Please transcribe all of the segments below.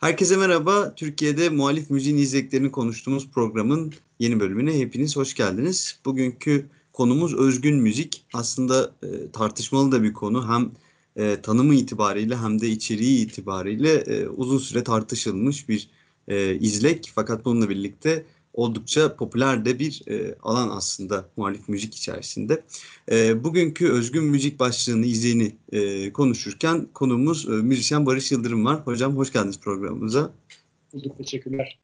Herkese merhaba. Türkiye'de muhalif müziğin izleklerini konuştuğumuz programın yeni bölümüne hepiniz hoş geldiniz. Bugünkü konumuz özgün müzik. Aslında tartışmalı da bir konu. Hem tanımı itibariyle hem de içeriği itibariyle uzun süre tartışılmış bir izlek. Fakat bununla birlikte oldukça popüler de bir alan aslında muhalif müzik içerisinde. Bugünkü özgün müzik başlığını, izleyini konuşurken konuğumuz müzisyen Barış Yıldırım var. Hocam hoş geldiniz programımıza. Teşekkürler.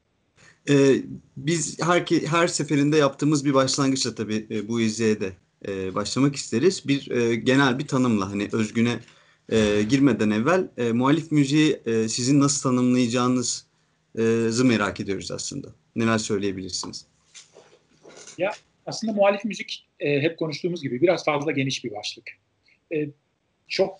Biz her seferinde yaptığımız bir başlangıçla tabii bu izleye de başlamak isteriz. Bir genel bir tanımla, hani özgüne girmeden evvel muhalif müziği sizin nasıl tanımlayacağınızı merak ediyoruz aslında. Neler söyleyebilirsiniz? Ya aslında muhalif müzik hep konuştuğumuz gibi biraz fazla geniş bir başlık. Çok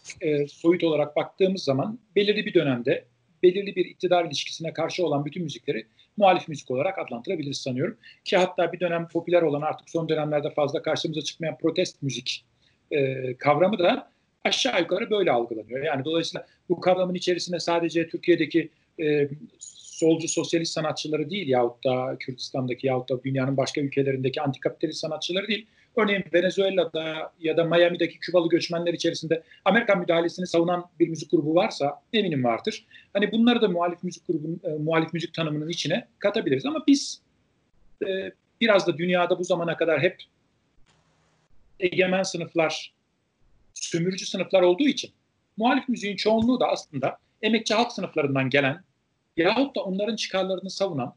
soyut olarak baktığımız zaman belirli bir dönemde belirli bir iktidar ilişkisine karşı olan bütün müzikleri muhalif müzik olarak adlandırabiliriz sanıyorum. Ki hatta bir dönem popüler olan, artık son dönemlerde fazla karşımıza çıkmayan protest müzik kavramı da aşağı yukarı böyle algılanıyor. Yani dolayısıyla bu kavramın içerisine sadece Türkiye'deki solcu sosyalist sanatçıları değil yahut da Kürdistan'daki yahut da dünyanın başka ülkelerindeki antikapitalist sanatçıları değil. Örneğin Venezuela'da ya da Miami'deki Kübalı göçmenler içerisinde Amerikan müdahalesini savunan bir müzik grubu varsa eminim vardır. Hani bunları da muhalif müzik grubunun, muhalif müzik tanımının içine katabiliriz. Ama biz biraz da dünyada bu zamana kadar hep egemen sınıflar, sömürücü sınıflar olduğu için muhalif müziğin çoğunluğu da aslında emekçi halk sınıflarından gelen yahut da onların çıkarlarını savunan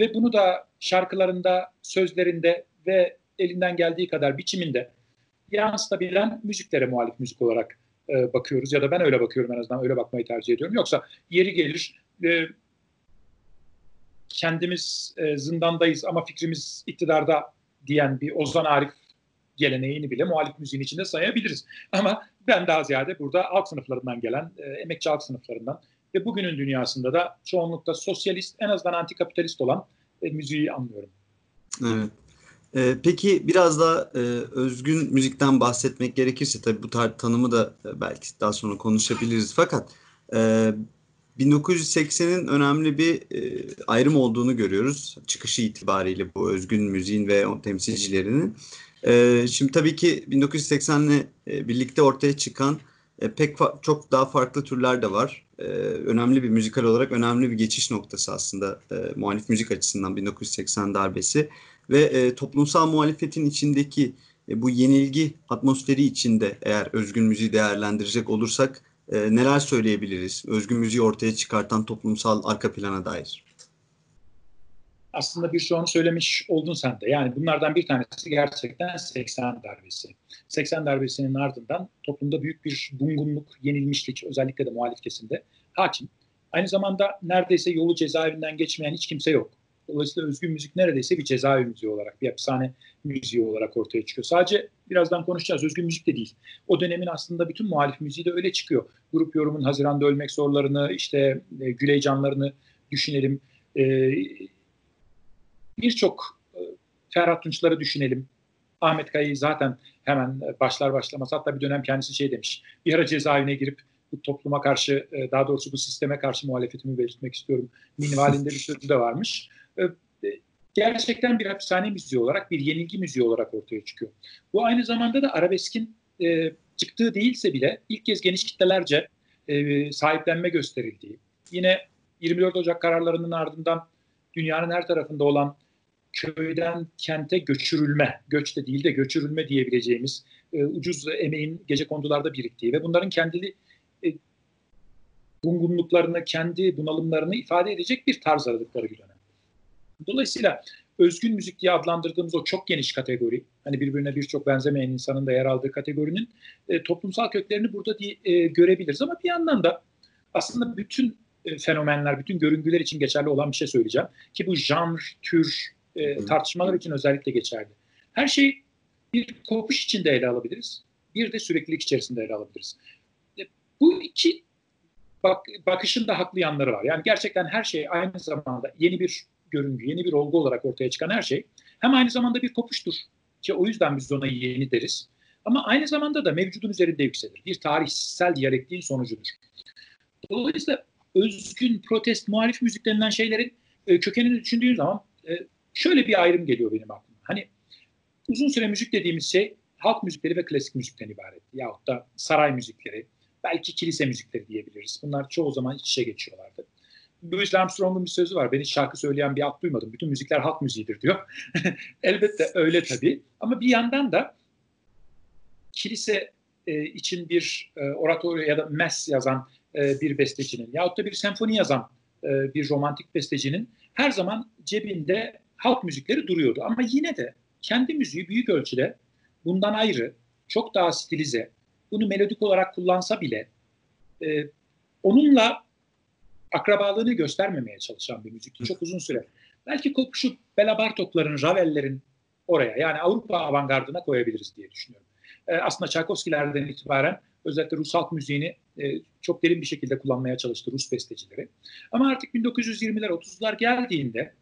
ve bunu da şarkılarında, sözlerinde ve elinden geldiği kadar biçiminde yansıtabilen müziklere muhalif müzik olarak bakıyoruz. Ya da ben öyle bakıyorum, en azından öyle bakmayı tercih ediyorum. Yoksa yeri gelir kendimiz zindandayız ama fikrimiz iktidarda diyen bir Ozan Arif geleneğini bile muhalif müziğin içinde sayabiliriz. Ama ben daha ziyade burada halk sınıflarından gelen, emekçi halk sınıflarından ve bugünün dünyasında da çoğunlukla sosyalist, en azından antikapitalist olan müziği anlıyorum. Evet. Peki biraz daha özgün müzikten bahsetmek gerekirse, tabii bu tanımı da belki daha sonra konuşabiliriz. Fakat 1980'in önemli bir ayrım olduğunu görüyoruz. Çıkışı itibariyle bu özgün müziğin ve o temsilcilerinin. Şimdi tabii ki 1980'le birlikte ortaya çıkan çok daha farklı türler de var. Önemli bir müzikal olarak önemli bir geçiş noktası aslında muhalif müzik açısından 1980 darbesi ve toplumsal muhalefetin içindeki bu yenilgi atmosferi içinde eğer özgün müziği değerlendirecek olursak neler söyleyebiliriz? Özgün müziği ortaya çıkartan toplumsal arka plana dair. Aslında bir şey onu söylemiş oldun sen de. Yani bunlardan bir tanesi gerçekten 80 darbesi. 80 darbesinin ardından toplumda büyük bir bungunluk, yenilmişlik, özellikle de muhalif kesimde hakim. Aynı zamanda neredeyse yolu cezaevinden geçmeyen hiç kimse yok. Dolayısıyla özgün müzik neredeyse bir cezaevi müziği olarak, bir hapishane müziği olarak ortaya çıkıyor. Sadece birazdan konuşacağız, özgün müzik de değil. O dönemin aslında bütün muhalif müziği de öyle çıkıyor. Grup Yorum'un Haziran'da Ölmek Zorlarını, işte Güleycanlarını düşünelim. Birçok Ferhat Tunç'ları düşünelim. Ahmet Kaya'yı zaten hemen başlar başlamaz. Hatta bir dönem kendisi şey demiş. Bir ara cezaevine girip bu topluma karşı, daha doğrusu bu sisteme karşı muhalefetimi belirtmek istiyorum minvalinde bir sözü de varmış. Gerçekten bir hapishane müziği olarak, bir yenilgi müziği olarak ortaya çıkıyor. Bu aynı zamanda da arabeskin çıktığı değilse bile ilk kez geniş kitlelerce sahiplenme gösterildiği. Yine 24 Ocak kararlarının ardından dünyanın her tarafında olan köyden kente göçürülme, göç de değil de göçürülme diyebileceğimiz ucuz emeğin gecekondularda biriktiği ve bunların kendi bungunluklarını, kendi bunalımlarını ifade edecek bir tarz aradıkları bir dönem. Dolayısıyla özgün müzik diye adlandırdığımız o çok geniş kategori, hani birbirine birçok benzemeyen insanın da yer aldığı kategorinin toplumsal köklerini burada görebiliriz. Ama bir yandan da aslında bütün fenomenler, bütün görüngüler için geçerli olan bir şey söyleyeceğim. Ki bu janr, tür tartışmalar için özellikle geçerli. Her şeyi bir kopuş içinde ele alabiliriz. Bir de süreklilik içerisinde ele alabiliriz. Bu iki bakışın da haklı yanları var. Yani gerçekten her şey aynı zamanda yeni bir görüngü, yeni bir olgu olarak ortaya çıkan her şey hem aynı zamanda bir kopuştur. Ki o yüzden biz ona yeni deriz. Ama aynı zamanda da mevcudun üzerinde yükselir. Bir tarihsel diyalektiğin sonucudur. Dolayısıyla özgün protest muhalif müzik denilen şeylerin kökenini düşündüğün zaman şöyle bir ayrım geliyor benim aklıma. Hani uzun süre müzik dediğimiz şey halk müzikleri ve klasik müzikten ibaret. Yahut da saray müzikleri, belki kilise müzikleri diyebiliriz. Bunlar çoğu zaman iç içe geçiyorlardı. Louis Armstrong'un bir sözü var. Ben hiç şarkı söyleyen bir at duymadım. Bütün müzikler halk müziğidir diyor. Elbette öyle tabii. Ama bir yandan da kilise için bir oratorio ya da mes yazan bir bestecinin yahut da bir senfoni yazan bir romantik bestecinin her zaman cebinde halk müzikleri duruyordu. Ama yine de kendi müziği büyük ölçüde bundan ayrı, çok daha stilize, bunu melodik olarak kullansa bile onunla akrabalığını göstermemeye çalışan bir müzikti çok uzun süre. Belki kopuşu Béla Bartók'ların, Ravel'lerin oraya, yani Avrupa avantgardına koyabiliriz diye düşünüyorum. Aslında Tchaikovsky'lerden itibaren özellikle Rus halk müziğini çok derin bir şekilde kullanmaya çalıştı Rus bestecileri. Ama artık 1920'ler, 30'lar geldiğinde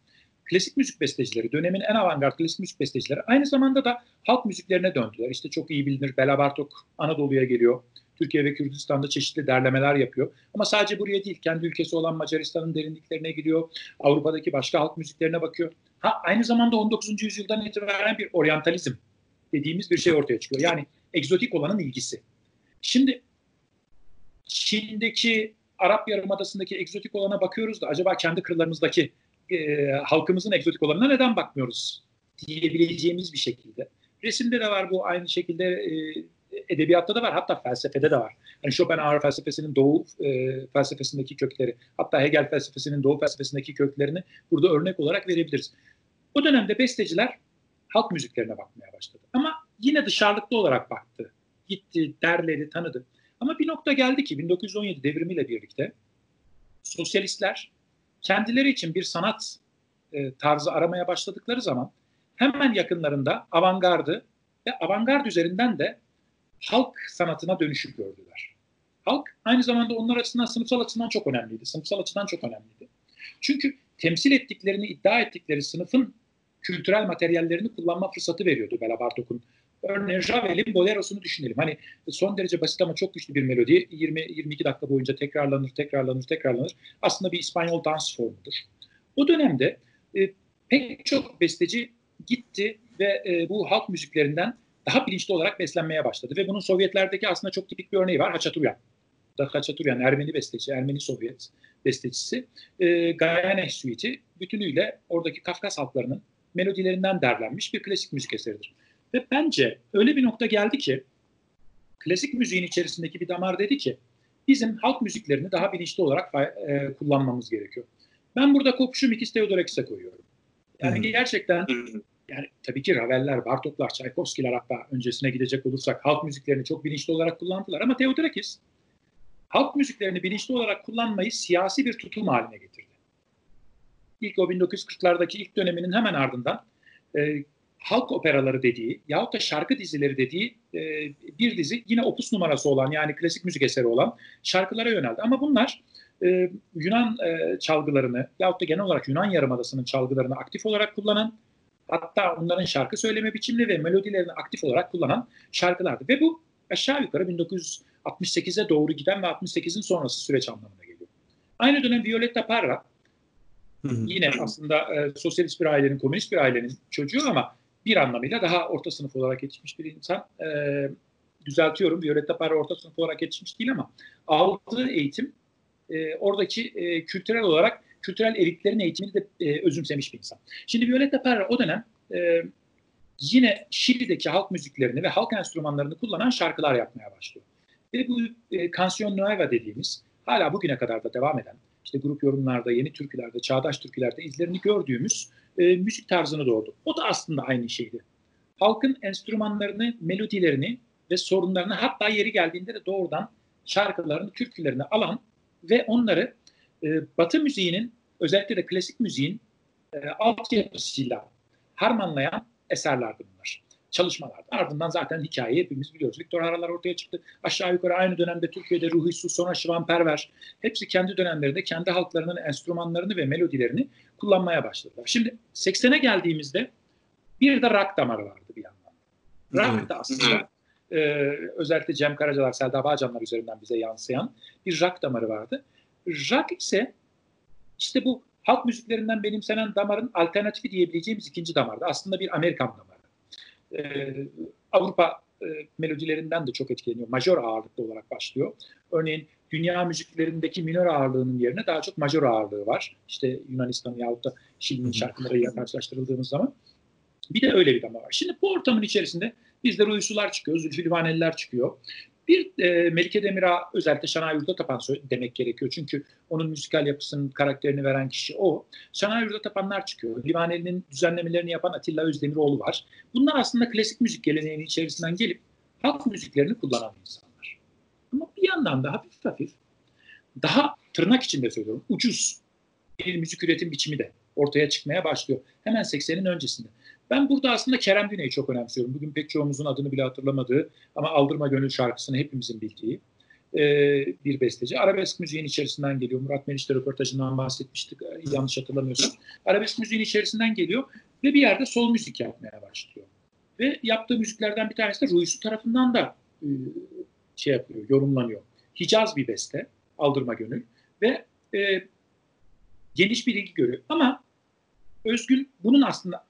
klasik müzik bestecileri, dönemin en avantgard klasik müzik bestecileri aynı zamanda da halk müziklerine döndüler. İşte çok iyi bilinir Béla Bartók Anadolu'ya geliyor. Türkiye ve Kürdistan'da çeşitli derlemeler yapıyor. Ama sadece buraya değil, kendi ülkesi olan Macaristan'ın derinliklerine gidiyor. Avrupa'daki başka halk müziklerine bakıyor. Ha, aynı zamanda 19. yüzyıldan itibaren bir oryantalizm dediğimiz bir şey ortaya çıkıyor. Yani egzotik olanın ilgisi. Şimdi Çin'deki, Arap Yarımadası'ndaki egzotik olana bakıyoruz da acaba kendi kırlarımızdaki halkımızın egzotik olanına neden bakmıyoruz diyebileceğimiz bir şekilde. Resimde de var bu, aynı şekilde edebiyatta da var, hatta felsefede de var. Yani Schopenhauer felsefesinin doğu felsefesindeki kökleri, hatta Hegel felsefesinin doğu felsefesindeki köklerini burada örnek olarak verebiliriz. O dönemde besteciler halk müziklerine bakmaya başladı. Ama yine dışarılıklı olarak baktı. Gitti, derledi, tanıdı. Ama bir nokta geldi ki 1917 devrimiyle birlikte sosyalistler kendileri için bir sanat tarzı aramaya başladıkları zaman hemen yakınlarında avantgardı ve avantgard üzerinden de halk sanatına dönüşü gördüler. Halk aynı zamanda onlar açısından sınıfsal açıdan çok önemliydi. Sınıfsal açıdan çok önemliydi. Çünkü temsil ettiklerini iddia ettikleri sınıfın kültürel materyallerini kullanma fırsatı veriyordu Béla Bartók'un. Örneğin Ravel'in Bolero'sunu düşünelim. Hani son derece basit ama çok güçlü bir melodi. 20-22 dakika boyunca tekrarlanır. Aslında bir İspanyol dans formudur. O dönemde pek çok besteci gitti ve bu halk müziklerinden daha bilinçli olarak beslenmeye başladı. Ve bunun Sovyetlerdeki aslında çok tipik bir örneği var. Haçaturyan. Haçaturyan Ermeni besteci, Ermeni Sovyet bestecisi. Gayaneh Suite'i bütünüyle oradaki Kafkas halklarının melodilerinden derlenmiş bir klasik müzik eseridir. Ve bence öyle bir nokta geldi ki klasik müziğin içerisindeki bir damar dedi ki bizim halk müziklerini daha bilinçli olarak kullanmamız gerekiyor. Ben burada kopuşu Mikis Theodorakis'e koyuyorum. Yani gerçekten yani tabii ki Ravel'ler, Bartók'lar, Tchaikovsky'ler hatta öncesine gidecek olursak halk müziklerini çok bilinçli olarak kullandılar ama Theodorakis halk müziklerini bilinçli olarak kullanmayı siyasi bir tutum haline getirdi. İlk o 1940'lardaki ilk döneminin hemen ardından halk operaları dediği yahut da şarkı dizileri dediği bir dizi yine opus numarası olan yani klasik müzik eseri olan şarkılara yöneldi. Ama bunlar Yunan çalgılarını yahut da genel olarak Yunan Yarımadası'nın çalgılarını aktif olarak kullanan hatta onların şarkı söyleme biçimleri ve melodilerini aktif olarak kullanan şarkılardı. Ve bu aşağı yukarı 1968'e doğru giden ve 68'in sonrası süreç anlamına geliyor. Aynı dönem Violeta Parra yine aslında sosyalist bir ailenin, komünist bir ailenin çocuğu ama bir anlamıyla daha orta sınıf olarak yetişmiş bir insan. Düzeltiyorum, Violeta Parra orta sınıf olarak yetişmiş değil ama aldığı eğitim oradaki kültürel olarak kültürel elitlerin eğitimini de özümsemiş bir insan. Şimdi Violeta Parra o dönem yine Şili'deki halk müziklerini ve halk enstrümanlarını kullanan şarkılar yapmaya başlıyor. Ve bu Canción Nueva dediğimiz hala bugüne kadar da devam eden işte grup yorumlarda, yeni türkülerde, çağdaş türkülerde izlerini gördüğümüz müzik tarzını doğurdu. O da aslında aynı şeydi. Halkın enstrümanlarını, melodilerini ve sorunlarını hatta yeri geldiğinde de doğrudan şarkılarını, türkülerini alan ve onları Batı müziğinin özellikle de klasik müziğin altyapısıyla harmanlayan eserlerdi bunlar. Çalışmalardı. Ardından zaten hikayeyi hepimiz biliyoruz. Viktor Haralar ortaya çıktı. Aşağı yukarı aynı dönemde Türkiye'de Ruhi Su, sonra Şivan Perver. Hepsi kendi dönemlerinde kendi halklarının enstrümanlarını ve melodilerini kullanmaya başladılar. Şimdi 80'e geldiğimizde bir de rock damarı vardı bir yandan. Rock da aslında özellikle Cem Karacalar, Selda Bağcanlar üzerinden bize yansıyan bir rock damarı vardı. Rock ise işte bu halk müziklerinden benimsenen damarın alternatifi diyebileceğimiz ikinci damardı. Aslında bir Amerikan damarı. Avrupa melodilerinden de çok etkileniyor. Majör ağırlıklı olarak başlıyor. Örneğin dünya müziklerindeki minör ağırlığının yerine daha çok majör ağırlığı var. İşte Yunanistan'ın yahut da Şili'nin şarkılarıyla karşılaştırıldığımız zaman. Bir de öyle bir damar var. Şimdi bu ortamın içerisinde bizde Ruhi Su'lar çıkıyor, Zülfü Livaneliler çıkıyor. Bir Melike Demirağ, özellikle Şanar Yurdatapan demek gerekiyor. Çünkü onun müzikal yapısının karakterini veren kişi o. Şanar Yurdatapanlar çıkıyor. Livaneli'nin düzenlemelerini yapan Atilla Özdemiroğlu var. Bunlar aslında klasik müzik geleneğinin içerisinden gelip halk müziklerini kullanan insanlar. Ama bir yandan da hafif hafif, daha tırnak içinde söylüyorum, ucuz bir müzik üretim biçimi de ortaya çıkmaya başlıyor. Hemen 80'in öncesinde. Ben burada aslında Kerem Güney'i çok önemsiyorum. Bugün pek çoğumuzun adını bile hatırlamadığı ama Aldırma Gönül şarkısını hepimizin bildiği bir besteci. Arabesk müziğin içerisinden geliyor. Murat Meliş de röportajından bahsetmiştik. Yanlış hatırlamıyorsam. Arabesk müziğin içerisinden geliyor ve bir yerde sol müzik yapmaya başlıyor. Ve yaptığı müziklerden bir tanesi de Ruhi Su tarafından da yorumlanıyor. Hicaz bir beste Aldırma Gönül ve geniş bir ilgi görüyor. Ama Özgün bunun aslında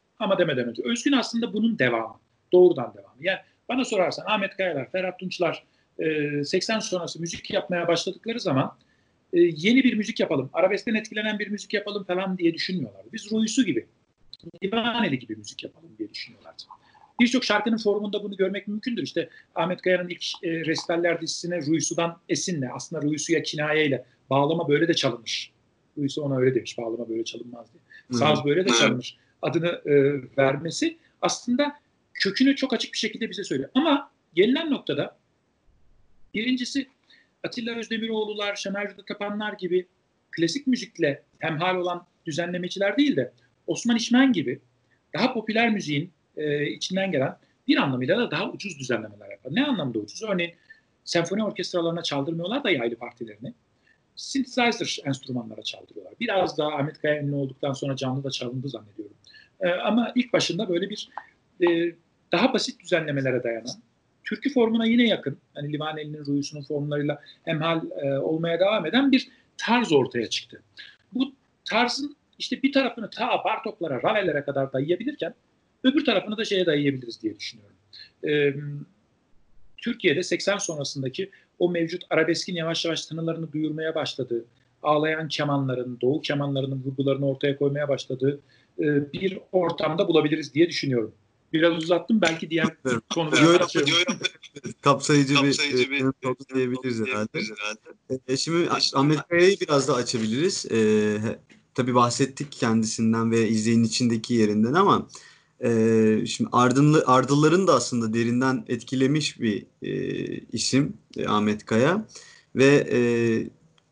Özgün aslında bunun devamı. Doğrudan devamı. Yani bana sorarsan Ahmet Kayalar, Ferhat Tunçlar 80 sonrası müzik yapmaya başladıkları zaman yeni bir müzik yapalım, arabeskten etkilenen bir müzik yapalım falan diye düşünmüyorlardı. Biz Ruhi Su gibi, Livaneli gibi müzik yapalım diye düşünüyorlardı. Birçok şarkının formunda bunu görmek mümkündür. İşte Ahmet Kaya'nın ilk Restaller dizisine Ruhi Su'dan esinle, aslında Ruhi Su'ya kinayeyle bağlama böyle de çalınmış. Ruhi Su ona öyle demiş, bağlama böyle çalınmaz diye. Saz böyle de çalınmış. Adını vermesi aslında kökünü çok açık bir şekilde bize söylüyor. Ama gelinen noktada birincisi Atilla Özdemiroğlu'lar, Şanar Yurdatapanlar gibi klasik müzikle hemhal olan düzenlemeciler değil de Osman İşmen gibi daha popüler müziğin içinden gelen bir anlamıyla da daha ucuz düzenlemeler yapar. Ne anlamda ucuz? Örneğin senfoni orkestralarına çaldırmıyorlar da yaylı partilerini. Synthesizer enstrümanlara çaldırıyorlar. Biraz daha Ahmet Kaya ünlü olduktan sonra canlı da çalındı zannediyorum. Ama ilk başında böyle bir daha basit düzenlemelere dayanan, türkü formuna yine yakın, hani Livaneli'nin, Ruhi Su'nun formlarıyla hemhal olmaya devam eden bir tarz ortaya çıktı. Bu tarzın işte bir tarafını ta Bartók'lara, Ravel'lere kadar dayayabilirken öbür tarafını da şeye dayayabiliriz diye düşünüyorum. Türkiye'de 80 sonrasındaki o mevcut arabeskin yavaş yavaş tınılarını duyurmaya başladığı, ağlayan kemanların, doğu kemanlarının vurgularını ortaya koymaya başladığı bir ortamda bulabiliriz diye düşünüyorum. Biraz uzattım, belki diğer konulara kapsayıcı bir soru diyebiliriz herhalde. Şimdi Ahmet Kaya'yı biraz da açabiliriz. Tabii bahsettik kendisinden ve izleyin içindeki yerinden ama şimdi Ardılların da aslında derinden etkilemiş bir isim Ahmet Kaya ve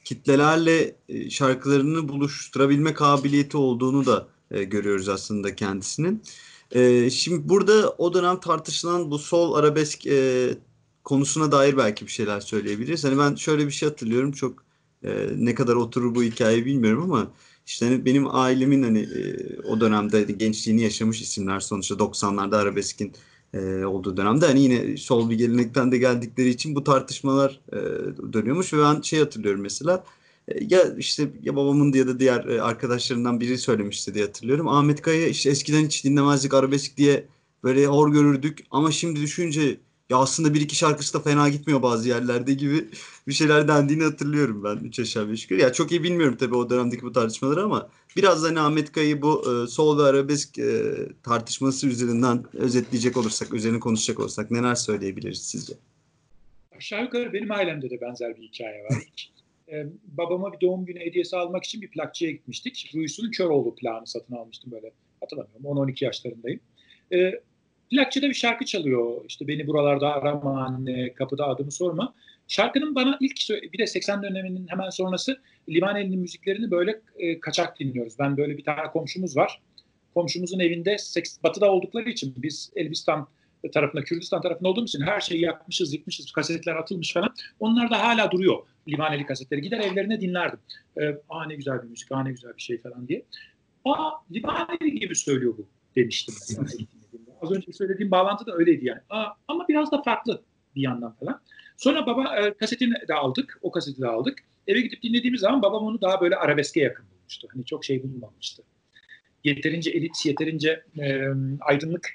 kitlelerle şarkılarını buluşturabilme kabiliyeti olduğunu da görüyoruz aslında kendisinin. Şimdi burada o dönem tartışılan bu sol arabesk konusuna dair belki bir şeyler söyleyebiliriz. Hani ben şöyle bir şey hatırlıyorum, çok ne kadar oturur bu hikaye bilmiyorum ama İşte benim ailemin hani o dönemde gençliğini yaşamış isimler sonuçta 90'larda arabeskin olduğu dönemde hani yine sol bir gelenekten de geldikleri için bu tartışmalar dönüyormuş ve ben hatırlıyorum mesela ya babamın ya da diğer arkadaşlarından biri söylemişti diye hatırlıyorum. Ahmet Kaya işte eskiden hiç dinlemezdik arabesk diye böyle hor görürdük ama şimdi düşünce ya aslında bir iki şarkısı da fena gitmiyor bazı yerlerde gibi bir şeyler dendiğini hatırlıyorum ben 3 aşağı 5 yukarı. Ya çok iyi bilmiyorum tabii o dönemdeki bu tartışmaları ama biraz da hani Ahmet Kaya'yı bu sol ve arabesk tartışması üzerinden özetleyecek olursak, üzerine konuşacak olursak neler söyleyebiliriz sizce? Aşağı yukarı benim ailemde de benzer bir hikaye var. Babama bir doğum günü hediyesi almak için bir plakçıya gitmiştik. Ruhi Su'nun Köroğlu plağını satın almıştım, böyle hatırlamıyorum, 10-12 yaşlarındayım. Plakçıda bir şarkı çalıyor. İşte beni buralarda arama anne, kapıda adımı sorma. Şarkının bana bir de 80 döneminin hemen sonrası Livaneli'nin müziklerini böyle kaçak dinliyoruz. Ben böyle bir tane komşumuz var. Komşumuzun evinde batıda oldukları için biz Elbistan tarafında, Kürdistan tarafında olduğumuz için her şeyi yakmışız, yıkmışız, kasetler atılmış falan. Onlar da hala duruyor, Livaneli kasetleri. Gider evlerine dinlerdim. Ne güzel bir müzik, ne güzel bir şey falan diye. Livaneli gibi söylüyor bu demiştim mesela. Az önce söylediğim bağlantı da öyleydi yani. Ama biraz da farklı bir yandan falan. Sonra baba kasetini de aldık. O kaseti de aldık. Eve gidip dinlediğimiz zaman babam onu daha böyle arabeske yakın bulmuştu. Hani çok şey bulmamıştı. Yeterince elit, yeterince aydınlık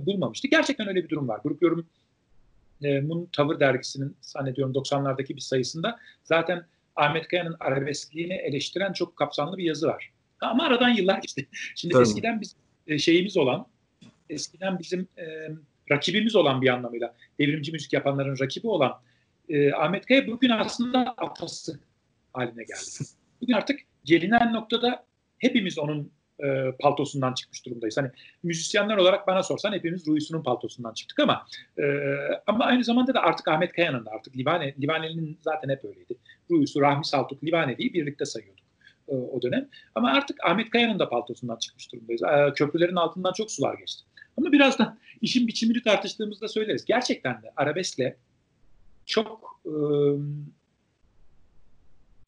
bulmamıştı. Gerçekten öyle bir durum var. Grup Yorum'un Tavır dergisinin zannediyorum 90'lardaki bir sayısında zaten Ahmet Kaya'nın arabeskliğini eleştiren çok kapsamlı bir yazı var. Ama aradan yıllar geçti. Şimdi tabii. Eskiden biz şeyimiz olan, eskiden bizim rakibimiz olan bir anlamıyla devrimci müzik yapanların rakibi olan Ahmet Kaya bugün aslında atası haline geldi. Bugün artık gelinen noktada hepimiz onun paltosundan çıkmış durumdayız. Hani müzisyenler olarak bana sorsan hepimiz Ruhi Su'nun paltosundan çıktık ama aynı zamanda da artık Ahmet Kaya'nın da artık Livaneli'nin zaten hep öyleydi. Ruhi Su, Rahmi Saltuk, Livaneli'yi birlikte sayıyorduk o dönem. Ama artık Ahmet Kaya'nın da paltosundan çıkmış durumdayız. Köprülerin altından çok sular geçti. Ama birazdan işin biçimini tartıştığımızda söyleriz. Gerçekten de arabeskle çok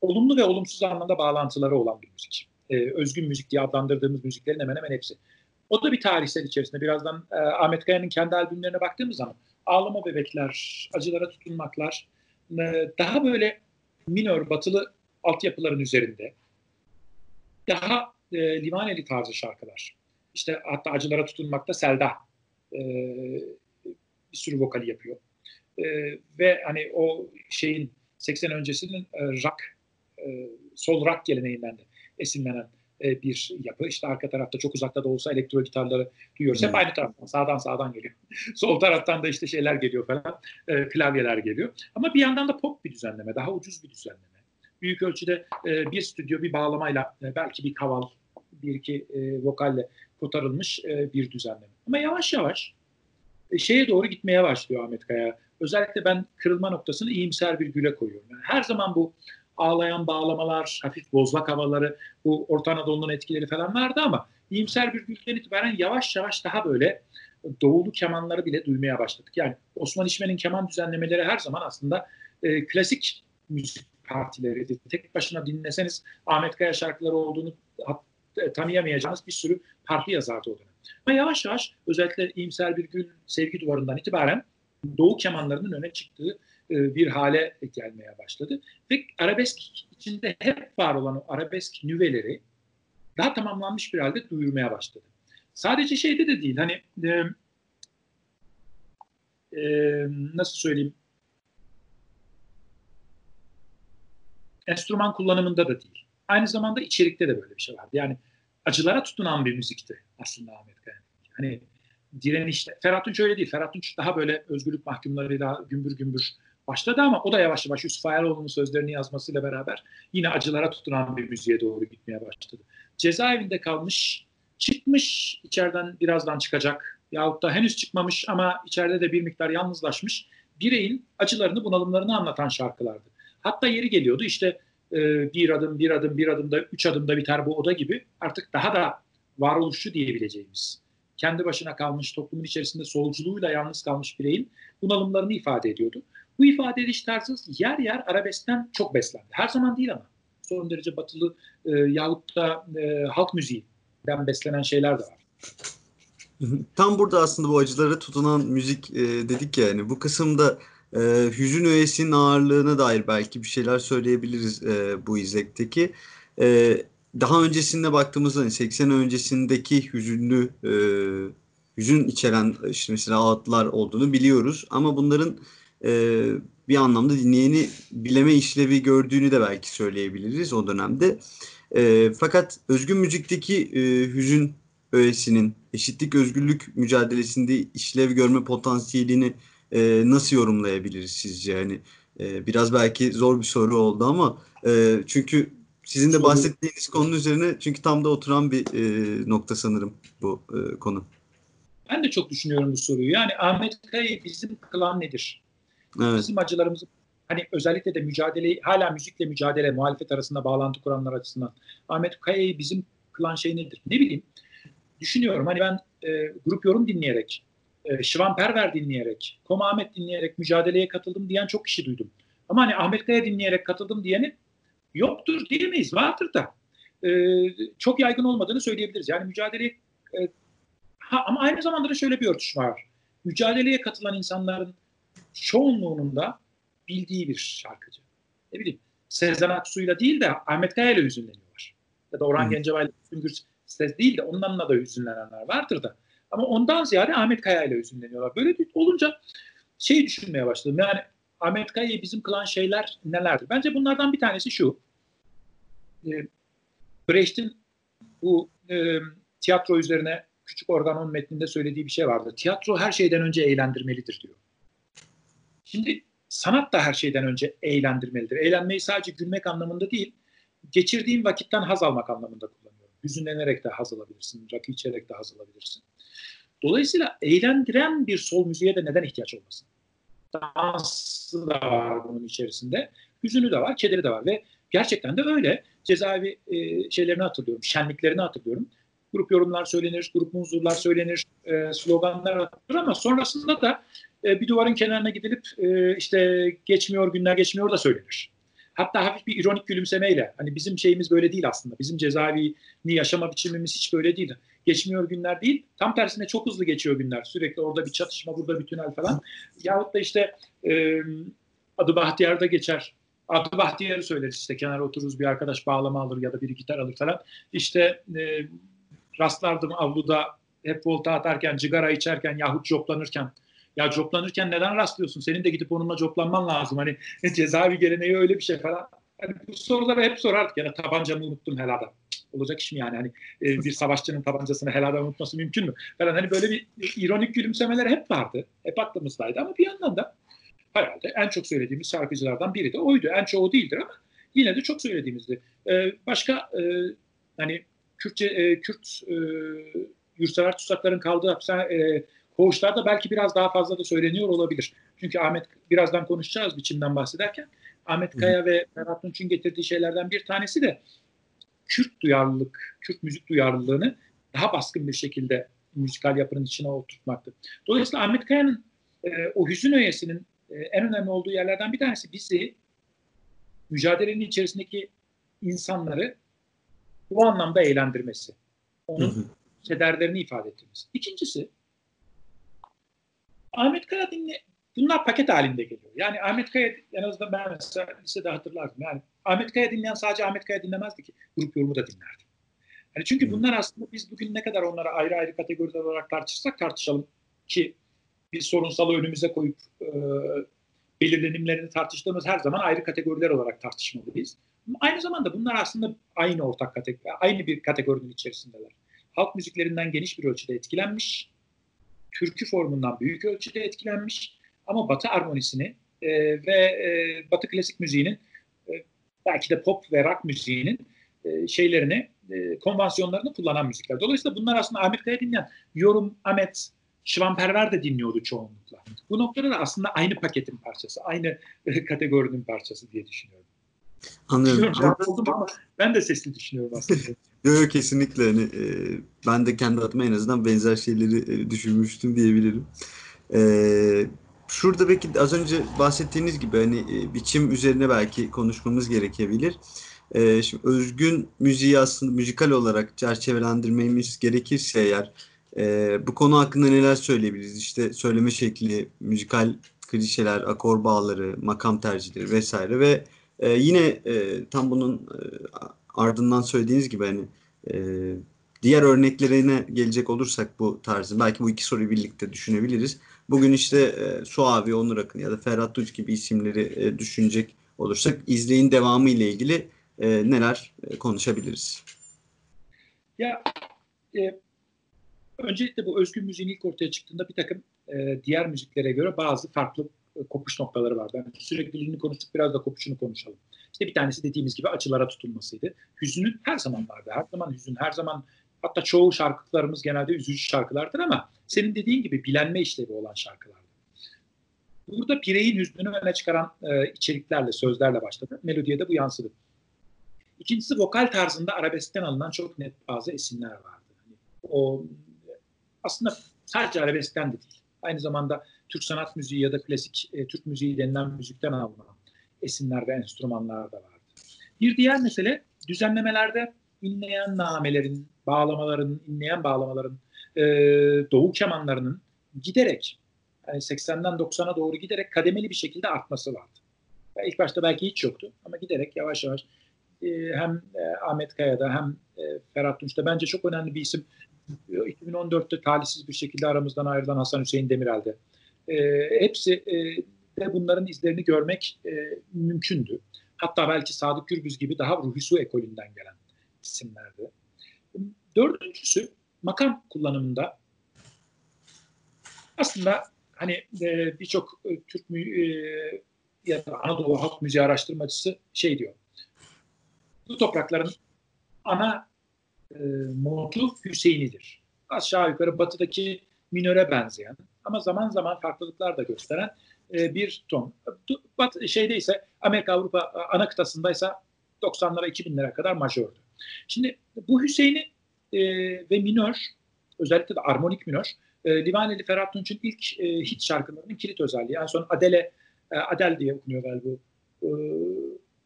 olumlu ve olumsuz anlamda bağlantıları olan bir müzik. Özgün müzik diye adlandırdığımız müziklerin hemen hemen hepsi. O da bir tarihsel içerisinde. Birazdan Ahmet Kaya'nın kendi albümlerine baktığımız zaman Ağlama Bebekler, Acılara Tutunmaklar daha böyle minör batılı altyapıların üzerinde daha Livaneli tarzı şarkılar. İşte hatta Acılara Tutunmak'ta Selda bir sürü vokali yapıyor. Ve hani o şeyin 80 öncesinin rock, sol rock geleneğinden de esinlenen bir yapı. İşte arka tarafta çok uzakta da olsa elektro gitarları duyuyoruz. Hep aynı taraftan, sağdan geliyor. Sol taraftan da işte şeyler geliyor falan, klavyeler geliyor. Ama bir yandan da pop bir düzenleme, daha ucuz bir düzenleme. Büyük ölçüde bir stüdyo, bir bağlamayla, belki bir kaval, bir iki vokalle kotarılmış bir düzenleme. Ama yavaş yavaş şeye doğru gitmeye başlıyor Ahmet Kaya. Özellikle ben kırılma noktasını iyimser bir güle koyuyorum. Yani her zaman bu ağlayan bağlamalar, hafif bozlak havaları, bu Orta Anadolu'nun etkileri falan vardı ama iyimser bir gülden itibaren yavaş yavaş daha böyle doğulu kemanları bile duymaya başladık. Yani Osman İşmen'in keman düzenlemeleri her zaman aslında klasik müzik partileriydi. Tek başına dinleseniz Ahmet Kaya şarkıları olduğunu tanıyamayacağınız bir sürü parti yazardı o dönem. Ama yavaş yavaş özellikle İyimser Bir Gül, Sevgi Duvarı'ndan itibaren doğu kemanlarının öne çıktığı bir hale gelmeye başladı. Ve arabesk içinde hep var olan o arabesk nüveleri daha tamamlanmış bir halde duyurmaya başladı. Sadece şeyde de değil, hani nasıl söyleyeyim, enstrüman kullanımında da değil. Aynı zamanda içerikte de böyle bir şey vardı. Yani acılara tutunan bir müzikti aslında Ahmet Kaya. Hani direnişte. Ferhat Tunç öyle değil. Ferhat Tunç daha böyle özgürlük mahkumlarıyla gümbür gümbür başladı ama o da yavaş yavaş Yusuf Ayaroğlu'nun sözlerini yazmasıyla beraber yine acılara tutunan bir müziğe doğru gitmeye başladı. Cezaevinde kalmış, çıkmış, içeriden birazdan çıkacak yahut da henüz çıkmamış ama içeride de bir miktar yalnızlaşmış bireyin acılarını, bunalımlarını anlatan şarkılardı. Hatta yeri geliyordu işte bir adımda, üç adımda biter bu oda gibi artık daha da varoluşçu diyebileceğimiz, kendi başına kalmış, toplumun içerisinde solculuğuyla yalnız kalmış bireyin bunalımlarını ifade ediyordu. Bu ifade ediş tarzı yer yer arabeskten çok beslendi. Her zaman değil ama son derece batılı yahut da halk müziğinden beslenen şeyler de var. Tam burada aslında bu acılara tutunan müzik dedik ya, yani bu kısımda hüzün öğesinin ağırlığına dair belki bir şeyler söyleyebiliriz bu izlekteki. Daha öncesinde baktığımızda hani 80 öncesindeki hüzünlü, hüzün içeren işte mesela ağıtlar olduğunu biliyoruz. Ama bunların bir anlamda dinleyeni bileme işlevi gördüğünü de belki söyleyebiliriz o dönemde. Fakat özgün müzikteki hüzün öğesinin eşitlik özgürlük mücadelesinde işlev görme potansiyelini nasıl yorumlayabiliriz sizce? Yani biraz belki zor bir soru oldu ama çünkü sizin de bahsettiğiniz konunun üzerine çünkü tam da oturan bir nokta sanırım bu konu. Ben de çok düşünüyorum bu soruyu. Yani Ahmet Kaya'yı bizim kılan nedir? Evet. Bizim acılarımızın hani özellikle de mücadeleyi, hala müzikle mücadele, muhalefet arasında bağlantı kuranlar açısından Ahmet Kaya'yı bizim kılan şey nedir? Ne bileyim. Düşünüyorum. Hani ben Grup Yorum dinleyerek, Şivan Perver dinleyerek, Koma Ahmet dinleyerek mücadeleye katıldım diyen çok kişi duydum. Ama hani Ahmet Kaya dinleyerek katıldım diyeni yoktur diyemeyiz, vardır da. Çok yaygın olmadığını söyleyebiliriz. Yani mücadeleye ama aynı zamanda da şöyle bir örtüşme var. Mücadeleye katılan insanların çoğunluğunun da bildiği bir şarkıcı. Ne bileyim, Sezen Aksu'yla değil de Ahmet Kaya ile hüzünleniyorlar. Ya da Orhan Gencebay'la Sümbür Ses değil de onunla da hüzünlenenler vardır da. Ama ondan ziyade Ahmet Kaya ile hüzünleniyorlar. Böyle olunca şey düşünmeye başladım. Yani Ahmet Kaya'yı bizim kılan şeyler nelerdir? Bence bunlardan bir tanesi şu. Brecht'in bu tiyatro üzerine Küçük Organon metninde söylediği bir şey vardı. Tiyatro her şeyden önce eğlendirmelidir diyor. Şimdi sanat da her şeyden önce eğlendirmelidir. Eğlenmeyi sadece gülmek anlamında değil, geçirdiğin vakitten haz almak anlamında kullanıyorum. Hüzünlenerek de haz alabilirsin, rakı içerek de haz alabilirsin. Dolayısıyla eğlendiren bir sol müziğe de neden ihtiyaç olmasın? Dansı da var bunun içerisinde, hüzünü de var, kederi de var ve gerçekten de öyle. Cezaevi şeylerini hatırlıyorum, şenliklerini hatırlıyorum. Grup yorumlar söylenir, grup muzurlar söylenir, sloganlar atılır ama sonrasında da bir duvarın kenarına gidilip işte geçmiyor günler geçmiyor da söylenir. Hatta hafif bir ironik gülümsemeyle, hani bizim şeyimiz böyle değil aslında, bizim cezaevini yaşama biçimimiz hiç böyle değil. Geçmiyor günler değil, tam tersine çok hızlı geçiyor günler. Sürekli orada bir çatışma, burada bir tünel falan. Yahut da işte Adı Bahtiyar'da geçer. Adı Bahtiyar'ı söyleriz işte, kenara otururuz, bir arkadaş bağlama alır ya da biri gitar alır falan. İşte rastlardım avluda hep volta atarken, cigara içerken yahut coplanırken. Ya coplanırken neden rastlıyorsun? Senin de gidip onunla coplanman lazım. Hani cezaevi geleneği öyle bir şey falan. Yani bu soruları hep sorardık. Yani tabancamı unuttum helada. Olacak iş mi yani? Hani bir savaşçının tabancasını helada unutması mümkün mü? Falan hani böyle bir ironik gülümsemeler hep vardı. Hep aklımızdaydı ama bir yandan da herhalde en çok söylediğimiz şarkıcılardan biri de oydu. En çoğu değildir ama yine de çok söylediğimizdi. Başka hani Kürt yurtsever tutsakların kaldığı hapishane koğuşlarda belki biraz daha fazla da söyleniyor olabilir. Çünkü Ahmet, birazdan konuşacağız biçimden bahsederken, Ahmet Kaya ve Ferhat Tunç'un getirdiği şeylerden bir tanesi de Kürt duyarlılık, Kürt müzik duyarlılığını daha baskın bir şekilde müzikal yapının içine oturtmaktı. Dolayısıyla Ahmet Kaya'nın o hüzün öğesinin en önemli olduğu yerlerden bir tanesi bizi, mücadelenin içerisindeki insanları bu anlamda eğlendirmesi. Onun kederlerini ifade ettirmesi. İkincisi, Ahmet Kaya bunlar paket halinde geliyor. Yani Ahmet Kaya, en azından ben mesela lisede hatırlardım. Yani Ahmet Kaya dinleyen sadece Ahmet Kaya dinlemezdi ki. Grup yorumu da dinlerdi. Yani çünkü bunlar aslında biz bugün ne kadar onlara ayrı ayrı kategoriler olarak tartışırsak tartışalım ki bir sorunsalı önümüze koyup belirlenimlerini tartıştığımız her zaman ayrı kategoriler olarak tartışmalıyız. Aynı zamanda bunlar aslında aynı ortak kategori, aynı bir kategorinin içerisindeler. Halk müziklerinden geniş bir ölçüde etkilenmiş, türkü formundan büyük ölçüde etkilenmiş ama Batı armonisini ve Batı klasik müziğinin belki de pop ve rock müziğinin şeylerini, konvansiyonlarını kullanan müzikler. Dolayısıyla bunlar aslında Ahmet Kaya dinleyen Yorum, Ahmet, Şivan Perver de dinliyordu çoğunlukla. Bu noktada da aslında aynı paketin parçası, aynı kategorinin parçası diye düşünüyorum. Anlıyorum. Ama ben de sesli düşünüyorum aslında. Yok kesinlikle. Yani, ben de kendi adıma en azından benzer şeyleri düşünmüştüm diyebilirim. Şurada belki az önce bahsettiğiniz gibi hani biçim üzerine belki konuşmamız gerekebilir. Şimdi özgün müziği aslında müzikal olarak çerçevelendirmemiz gerekirse eğer bu konu hakkında neler söyleyebiliriz? İşte söyleme şekli, müzikal klişeler, akor bağları, makam tercihleri vesaire ve yine tam bunun ardından söylediğiniz gibi hani diğer örneklerine gelecek olursak bu tarzı belki bu iki soruyu birlikte düşünebiliriz. Bugün işte Suavi, Onur Akın ya da Ferhat Tunç gibi isimleri düşünecek olursak izleyin devamı ile ilgili neler konuşabiliriz? Ya öncelikle bu özgün müziğin ilk ortaya çıktığında bir takım diğer müziklere göre bazı farklı kopuş noktaları vardı. Yani sürekliliğini konuştuk, biraz da kopuşunu konuşalım. İşte bir tanesi dediğimiz gibi açılara tutulmasıydı. Hüzünün her zaman vardı. Her zaman hüzün, her zaman, hatta çoğu şarkılarımız genelde üzücü şarkılardır ama senin dediğin gibi bilenme işlevi olan şarkılardır. Burada bireyin hüznünü öne çıkaran içeriklerle, sözlerle başladı. Melodiye de bu yansıdı. İkincisi vokal tarzında arabeskten alınan çok net bazı esinler vardı. Yani o aslında sadece arabeskten de değil. Aynı zamanda Türk sanat müziği ya da klasik Türk müziği denilen müzikten alınan esinler ve enstrümanlar da vardı. Bir diğer mesele düzenlemelerde inleyen namelerin, bağlamaların, inleyen bağlamaların, doğu kemanlarının giderek, yani 80'den 90'a doğru giderek kademeli bir şekilde artması vardı. İlk başta belki hiç yoktu ama giderek yavaş yavaş hem Ahmet Kaya'da hem Ferhat Tunç'ta bence çok önemli bir isim. 2014'te talihsiz bir şekilde aramızdan ayrılan Hasan Hüseyin Demirel'de. Hepsi de bunların izlerini görmek mümkündü. Hatta belki Sadık Gürbüz gibi daha Ruhi Su ekolünden gelen isimlerdi. Dördüncüsü makam kullanımında aslında hani birçok Türk ya da Anadolu halk müziği araştırmacısı şey diyor. Bu toprakların ana motu Hüseyinidir. Aşağı yukarı batıdaki minöre benzeyen ama zaman zaman farklılıklar da gösteren bir ton. Şeyde ise Amerika Avrupa ana kıtasındaysa 90'lara 2000'lere kadar majördü. Şimdi bu Hüseyin'i ve minör, özellikle de armonik minör, Livaneli Ferhat Tunç'un ilk hit şarkılarının kilit özelliği. En son Adel diye okunuyor galiba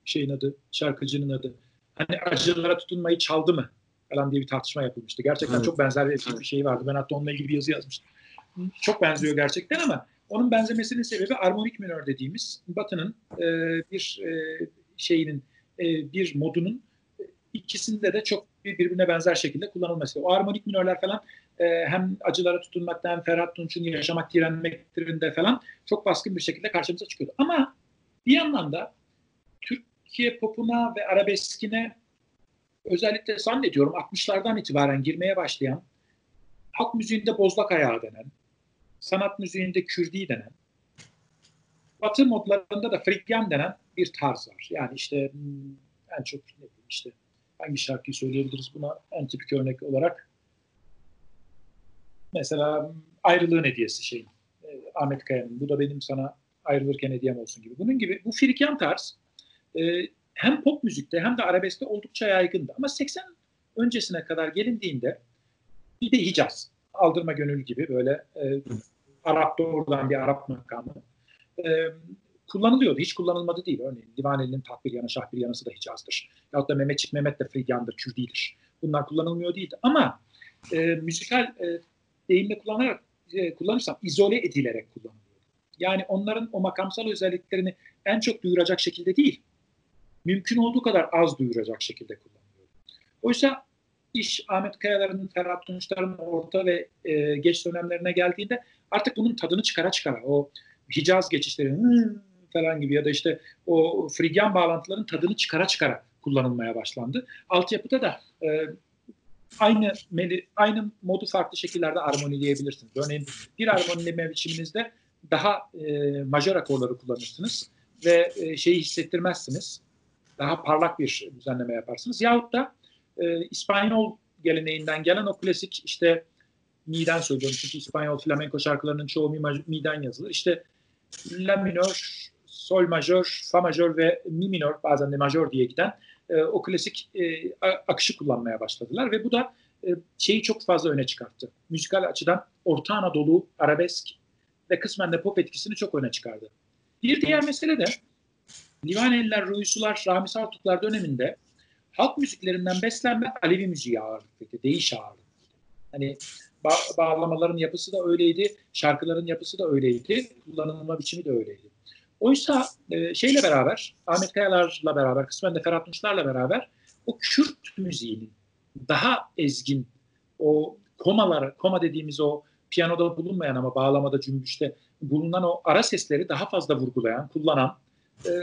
şeyin adı, şarkıcının adı. Hani acılara tutunmayı çaldı mı falan diye bir tartışma yapılmıştı. Gerçekten evet. Çok benzer bir şey vardı. Ben hatta onunla ilgili bir yazı yazmıştım. Çok benziyor gerçekten ama onun benzemesinin sebebi armonik minör dediğimiz Batı'nın bir şeyinin, bir modunun ikisinde de çok birbirine benzer şekilde kullanılması. O armonik minörler falan hem acılara tutunmakta hem Ferhat Tunç'un yaşamak direnmektirinde falan çok baskın bir şekilde karşımıza çıkıyordu. Ama bir yandan da Türkiye popuna ve arabeskine özellikle zannediyorum 60'lardan itibaren girmeye başlayan halk müziğinde bozlak ayağı denen, sanat müziğinde kürdi denen, Batı modlarında da frigyan denen bir tarz var. Yani işte en çok ne bileyim işte hangi şarkıyı söyleyebiliriz buna en tipik örnek olarak? Mesela Ayrılığın Hediyesi şeyin, Ahmet Kaya'nın. Bu da benim sana ayrılırken hediyem olsun gibi. Bunun gibi bu frigyan tarz hem pop müzikte hem de arabeskte oldukça yaygındı. Ama 80 öncesine kadar gelindiğinde bir de Hicaz, Aldırma Gönül gibi böyle Arap doğrudan bir Arap makamı kullanılıyordu. Hiç kullanılmadı değil. Örneğin Livaneli'nin Takbir Yana Şahbir Yanası da Hicaz'dır. Yahut da Mehmetçik Mehmet de Frigyan'dır, Kürdi'dir. Bunlar kullanılmıyor değildi. Ama müzikal deyimle kullanırsam izole edilerek kullanılıyordu. Yani onların o makamsal özelliklerini en çok duyuracak şekilde değil, mümkün olduğu kadar az duyuracak şekilde kullanılıyordu. Oysa iş Ahmet Kayalar'ın, Ferhat Tunçlar'ın orta ve geç dönemlerine geldiğinde artık bunun tadını çıkara o Hicaz geçişlerinin falan gibi ya da işte o frigyan bağlantıların tadını çıkara kullanılmaya başlandı. Altyapıda da aynı modu farklı şekillerde armonileyebilirsiniz. Örneğin bir armonileme biçiminizde daha majör akorları kullanırsınız ve şeyi hissettirmezsiniz. Daha parlak bir düzenleme yaparsınız. Yahut da İspanyol geleneğinden gelen o klasik işte mi'den söylüyorum. Çünkü İspanyol flamenko şarkılarının çoğu mi'den yazılır. İşte la minör, sol majör, fa majör ve mi minör bazen de majör diye giden o klasik akışı kullanmaya başladılar. Ve bu da şeyi çok fazla öne çıkarttı. Müzikal açıdan Orta Anadolu, arabesk ve kısmen de pop etkisini çok öne çıkardı. Bir diğer mesele de Livaneliler, Ruhi Sular, Rahmi Saltuklar döneminde halk müziklerinden beslenme Alevi müziği ağırlıklıydı, değiş ağırlıklıydı. Hani bağlamaların yapısı da öyleydi, şarkıların yapısı da öyleydi, kullanılma biçimi de öyleydi. Oysa şeyle beraber, Ahmet Kayalar'la beraber, kısmen de Ferhat Tunçlar'la beraber o Kürt müziğinin daha ezgin, o koma dediğimiz o piyanoda bulunmayan ama bağlamada, cümbüşte bulunan o ara sesleri daha fazla vurgulayan, kullanan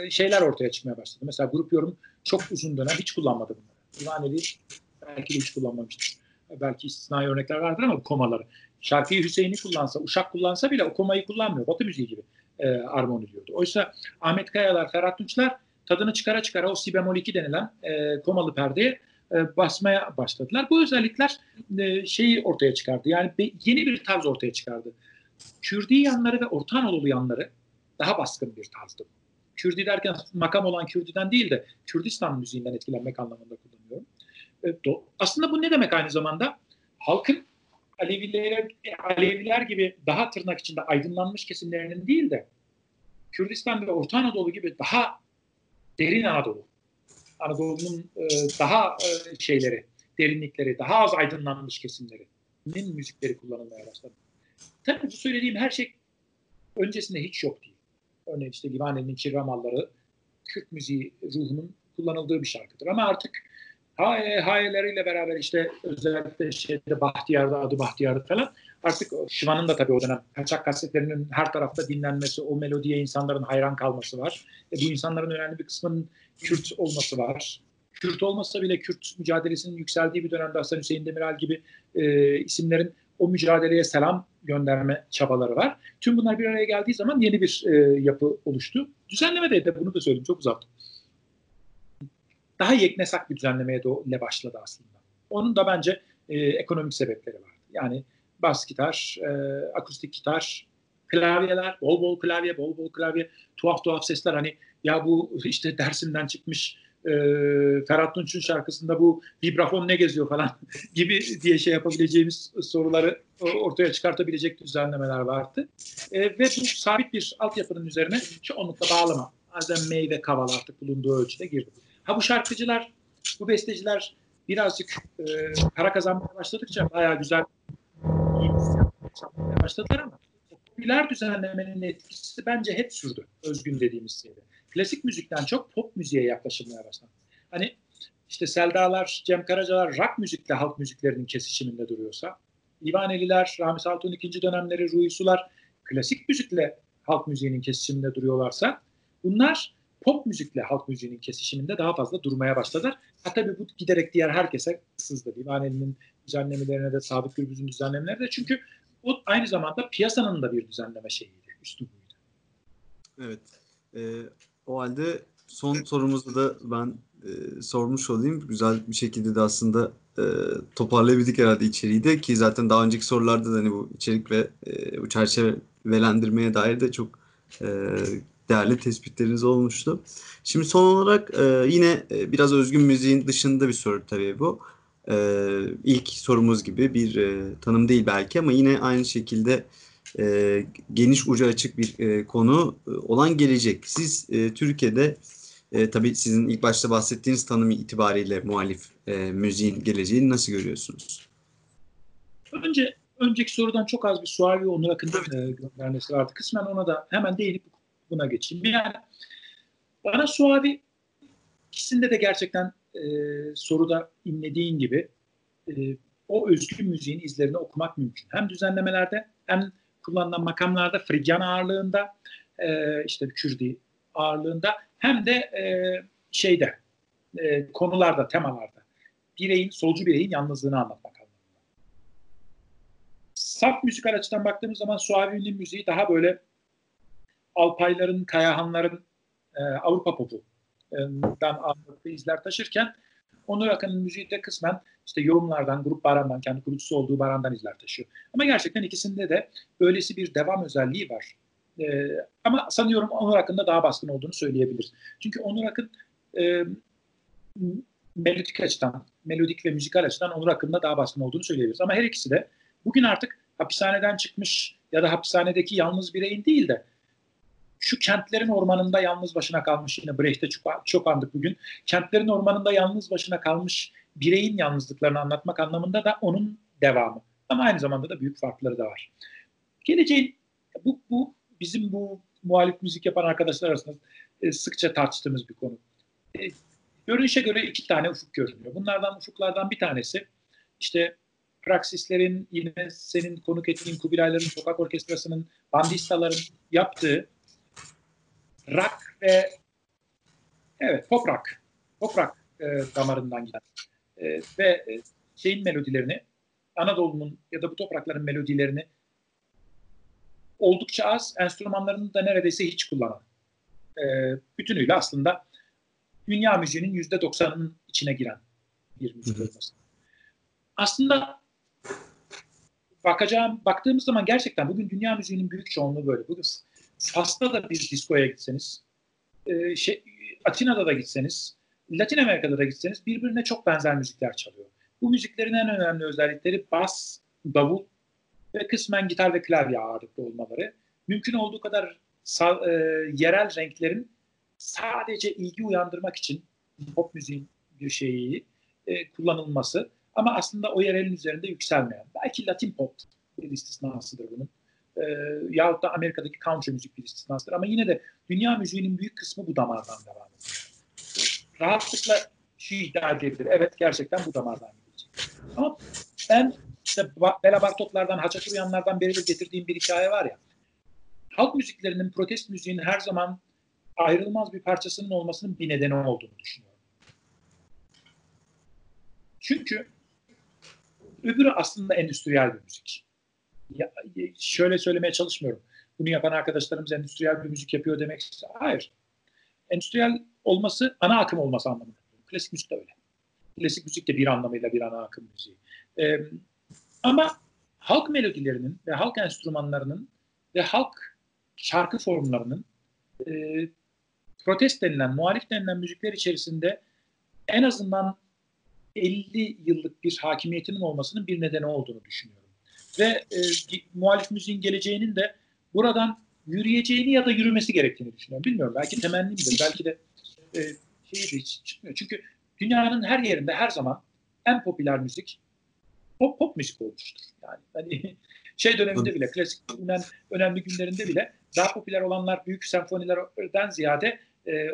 şeyler ortaya çıkmaya başladı. Mesela Grup Yorum çok uzun dönem hiç kullanmadı bunları. Livaneli belki de hiç kullanmamıştır. Belki istisnai örnekler vardır ama bu komaları. Şarkıyı Hüseyin'i kullansa, Uşak kullansa bile o komayı kullanmıyor. Batı müziği gibi armoniliyordu. Oysa Ahmet Kayalar, Ferhat Tunçlar tadını çıkara o si bemol 2 denilen komalı perdeye basmaya başladılar. Bu özellikler şeyi ortaya çıkardı. Yani yeni bir tarz ortaya çıkardı. Kürdi yanları ve Orta Anadolu yanları daha baskın bir tarzdı. Kürdi derken makam olan Kürdi'den değil de Kürdistan müziğinden etkilenmek anlamında kullanıyorum. Aslında bu ne demek aynı zamanda? Halkın Aleviler gibi daha tırnak içinde aydınlanmış kesimlerinin değil de Kürdistan ve Orta Anadolu gibi daha derin Anadolu'nun daha şeyleri, derinlikleri, daha az aydınlanmış kesimlerinin müzikleri kullanılmaya başladı. Tabii bu söylediğim her şey öncesinde hiç yok değil. Örneğin işte Livaneli'nin Kirramalları Kürt müziği ruhunun kullanıldığı bir şarkıdır. Ama artık hayeleriyle beraber işte özellikle şeyde Bahtiyar'da, adı Bahtiyar'da falan, artık Şivan'ın da tabii o dönem kaçak kasetlerinin her tarafta dinlenmesi, o melodiye insanların hayran kalması var. Bu insanların önemli bir kısmının Kürt olması var. Kürt olmasa bile Kürt mücadelesinin yükseldiği bir dönemde Hasan Hüseyin Demirel gibi isimlerin o mücadeleye selam gönderme çabaları var. Tüm bunlar bir araya geldiği zaman yeni bir yapı oluştu. Düzenlemede de bunu da söyleyeyim, çok uzattım. Daha yeknesak bir düzenlemeye de başladı aslında. Onun da bence ekonomik sebepleri var. Yani bas gitar, akustik gitar, klavyeler, bol bol klavye, bol bol klavye, tuhaf tuhaf sesler. Hani ya bu işte Dersim'den çıkmış Ferhat Tunç'un şarkısında bu vibrafon ne geziyor falan gibi diye şey yapabileceğimiz soruları ortaya çıkartabilecek düzenlemeler vardı. Ve bu sabit bir altyapının üzerine çoğunlukla bağlama, bazen meyve kaval artık bulunduğu ölçüde girdi. Ha bu şarkıcılar, bu besteciler birazcık para kazanmaya başladıkça bayağı güzel yapmaya başladılar ama popüler düzenlemenin etkisi bence hep sürdü. Özgün dediğimiz şeyde. Klasik müzikten çok pop müziğe yaklaşılmaya başladı. Hani işte Seldalar, Cem Karacalar rock müzikle halk müziklerinin kesişiminde duruyorsa, İvaneliler, Rami Saltuk'un ikinci dönemleri, Ruhi Su'lar klasik müzikle halk müziğinin kesişiminde duruyorlarsa, bunlar pop müzikle halk müziğinin kesişiminde daha fazla durmaya başladılar. Ha tabii bu giderek diğer herkese sızdı. İvaneli'nin düzenlemelerine de, Sadık Gürbüz'ün düzenlemelerine de, çünkü o aynı zamanda piyasanın da bir düzenleme şeyiydi, üslubuydu. Evet. O halde son sorumuzu da ben sormuş olayım. Güzel bir şekilde de aslında toparlayabildik herhalde içeriği de, ki zaten daha önceki sorularda da hani bu içerik ve bu çerçevelendirmeye dair de çok değerli tespitleriniz olmuştu. Şimdi son olarak yine biraz özgün müziğin dışında bir soru tabii bu. İlk sorumuz gibi bir tanım değil belki ama yine aynı şekilde geniş ucu açık bir konu olan gelecek. Siz Türkiye'de tabii sizin ilk başta bahsettiğiniz tanım itibariyle muhalif müziğin geleceğini nasıl görüyorsunuz? Önceki sorudan çok az bir Suavi, Onur Akın'ın göndermesi vardı. Kısmen ona da hemen değinip buna geçeyim. Yani bana Suavi, ikisinde de gerçekten soruda inlediğin gibi o özgün müziğin izlerini okumak mümkün. Hem düzenlemelerde hem kullanılan makamlarda, Frigyan ağırlığında, işte Kürdi ağırlığında, hem de konularda, temalarda. Solcu bireyin yalnızlığını anlatmak anlamında. Saf müzikal açıdan baktığımız zaman Suavi'nin müziği daha böyle Alpayların, Kayahanların Avrupa Popu'dan ağırlıklı izler taşırken, Onur Akın'ın müziği de kısmen işte yorumlardan, Grup Baran'dan, kendi kurucusu olduğu Baran'dan izler taşıyor. Ama gerçekten ikisinde de böylesi bir devam özelliği var. Ama sanıyorum Onur Akın'da daha baskın olduğunu söyleyebiliriz. Çünkü Onur Akın melodik ve müzikal açıdan Onur Akın'da daha baskın olduğunu söyleyebiliriz. Ama her ikisi de bugün artık hapishaneden çıkmış ya da hapishanedeki yalnız bireyin değil de şu kentlerin ormanında yalnız başına kalmış, yine Brecht'te çok andık bugün, kentlerin ormanında yalnız başına kalmış bireyin yalnızlıklarını anlatmak anlamında da onun devamı. Ama aynı zamanda da büyük farkları da var. Geleceğin, bu bizim bu muhalif müzik yapan arkadaşlar arasında sıkça tartıştığımız bir konu. Görünüşe göre iki tane ufuk görünüyor. Ufuklardan bir tanesi işte Praksislerin, yine senin konuk ettiğin Kubilayların, Sokak Orkestrası'nın, Bandistaların yaptığı rock ve pop rock damarından giden ve şeyin melodilerini, Anadolu'nun ya da bu toprakların melodilerini oldukça az, enstrümanlarını da neredeyse hiç kullanan, bütünüyle aslında dünya müziğinin %90'ının içine giren bir müzik olması. Aslında baktığımız zaman gerçekten bugün dünya müziğinin büyük çoğunluğu böyle. Bugün Fas'ta da bir diskoya gitseniz, Atina'da da gitseniz, Latin Amerika'da da gitseniz birbirine çok benzer müzikler çalıyor. Bu müziklerin en önemli özellikleri bas, davul ve kısmen gitar ve klavye ağırlıklı olmaları. Mümkün olduğu kadar yerel renklerin sadece ilgi uyandırmak için pop müziğin bir şeyi kullanılması ama aslında o yerelin üzerinde yükselmeyen. Belki Latin pop bir istisnasıdır bunun. yahut da Amerika'daki country müzik bir istisnasıdır. Ama yine de dünya müziğinin büyük kısmı bu damardan devam ediyor. Rahatlıkla şu iddia edilir. Evet, gerçekten bu damardan gidecek. Ama ben işte Béla Bartók'lardan, Haçaturyanlardan beri de getirdiğim bir hikaye var ya. Halk müziklerinin, protest müziğinin her zaman ayrılmaz bir parçasının olmasının bir nedeni olduğunu düşünüyorum. Çünkü öbürü aslında endüstriyel bir müzik. Ya, şöyle söylemeye çalışmıyorum. Bunu yapan arkadaşlarımız endüstriyel bir müzik yapıyor demek. Hayır. Endüstriyel olması ana akım olması anlamında. Klasik müzik de öyle. Klasik müzik de bir anlamıyla bir ana akım müziği. Ama halk melodilerinin ve halk enstrümanlarının ve halk şarkı formlarının protest denilen, muhalif denilen müzikler içerisinde en azından 50 yıllık bir hakimiyetinin olmasının bir nedeni olduğunu düşünüyorum. Ve muhalif müziğin geleceğinin de buradan yürüyeceğini ya da yürümesi gerektiğini düşünüyorum. Bilmiyorum, belki temennimdir, belki de hiç çıkmıyor. Çünkü dünyanın her yerinde her zaman en popüler müzik pop müzik olmuştur. Yani hani şey döneminde bile, klasik önemli günlerinde bile daha popüler olanlar büyük senfonilerden ziyade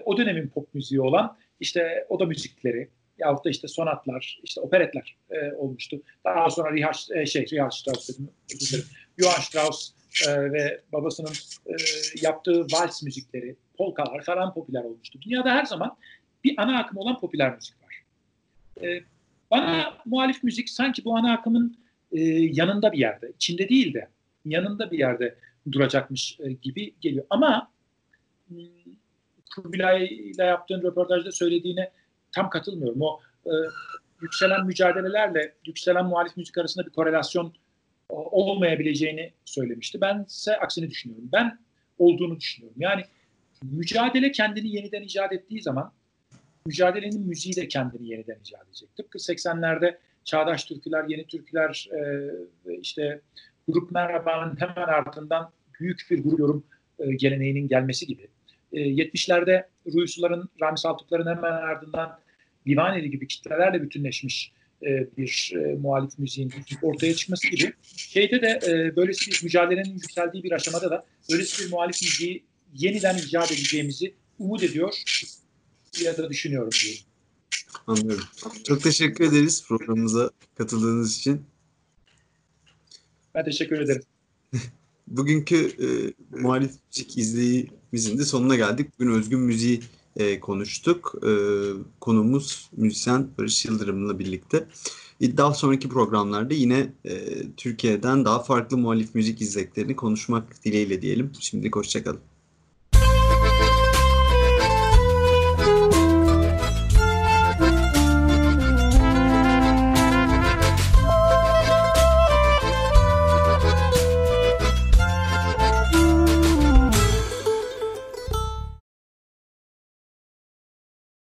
o dönemin pop müziği olan işte oda müzikleri yahut da işte sonatlar, işte operetler olmuştu. Daha sonra Richard Strauss dedim. Johann Strauss ve babasının yaptığı vals müzikleri, polkalar falan popüler olmuştu. Dünyada her zaman bir ana akım olan popüler müzik var. Bana muhalif müzik sanki bu ana akımın yanında bir yerde, içinde değil de yanında bir yerde duracakmış gibi geliyor. Ama Kubilay'la yaptığın röportajda söylediğine tam katılmıyorum. O yükselen mücadelelerle yükselen muhalif müzik arasında bir korelasyon olmayabileceğini söylemişti. Bense aksini düşünüyorum. Ben olduğunu düşünüyorum. Yani mücadele kendini yeniden icat ettiği zaman mücadelenin müziği de kendini yeniden icat edecek. Tıpkı 80'lerde çağdaş türküler, yeni türküler, işte Grup Merhaba'nın hemen ardından büyük bir grup yorum geleneğinin gelmesi gibi. 70'lerde Ruhi Su'ların, Rami Saltukların hemen ardından Divaneli gibi kitlelerle bütünleşmiş bir muhalif müziğin ortaya çıkması gibi. Şeyde de böylesi bir mücadelenin yükseldiği bir aşamada da böylesi bir muhalif müziği yeniden icat edeceğimizi umut ediyor ya da düşünüyorum diyelim. Anlıyorum. Çok teşekkür ederiz programımıza katıldığınız için. Ben teşekkür ederim. Bugünkü muhalif müzik izleyimizin de sonuna geldik. Bugün özgün müziği konuştuk. Konuğumuz müzisyen Barış Yıldırım'la birlikte. Daha sonraki programlarda yine Türkiye'den daha farklı muhalif müzik izleklerini konuşmak dileğiyle diyelim. Şimdilik hoşçakalın.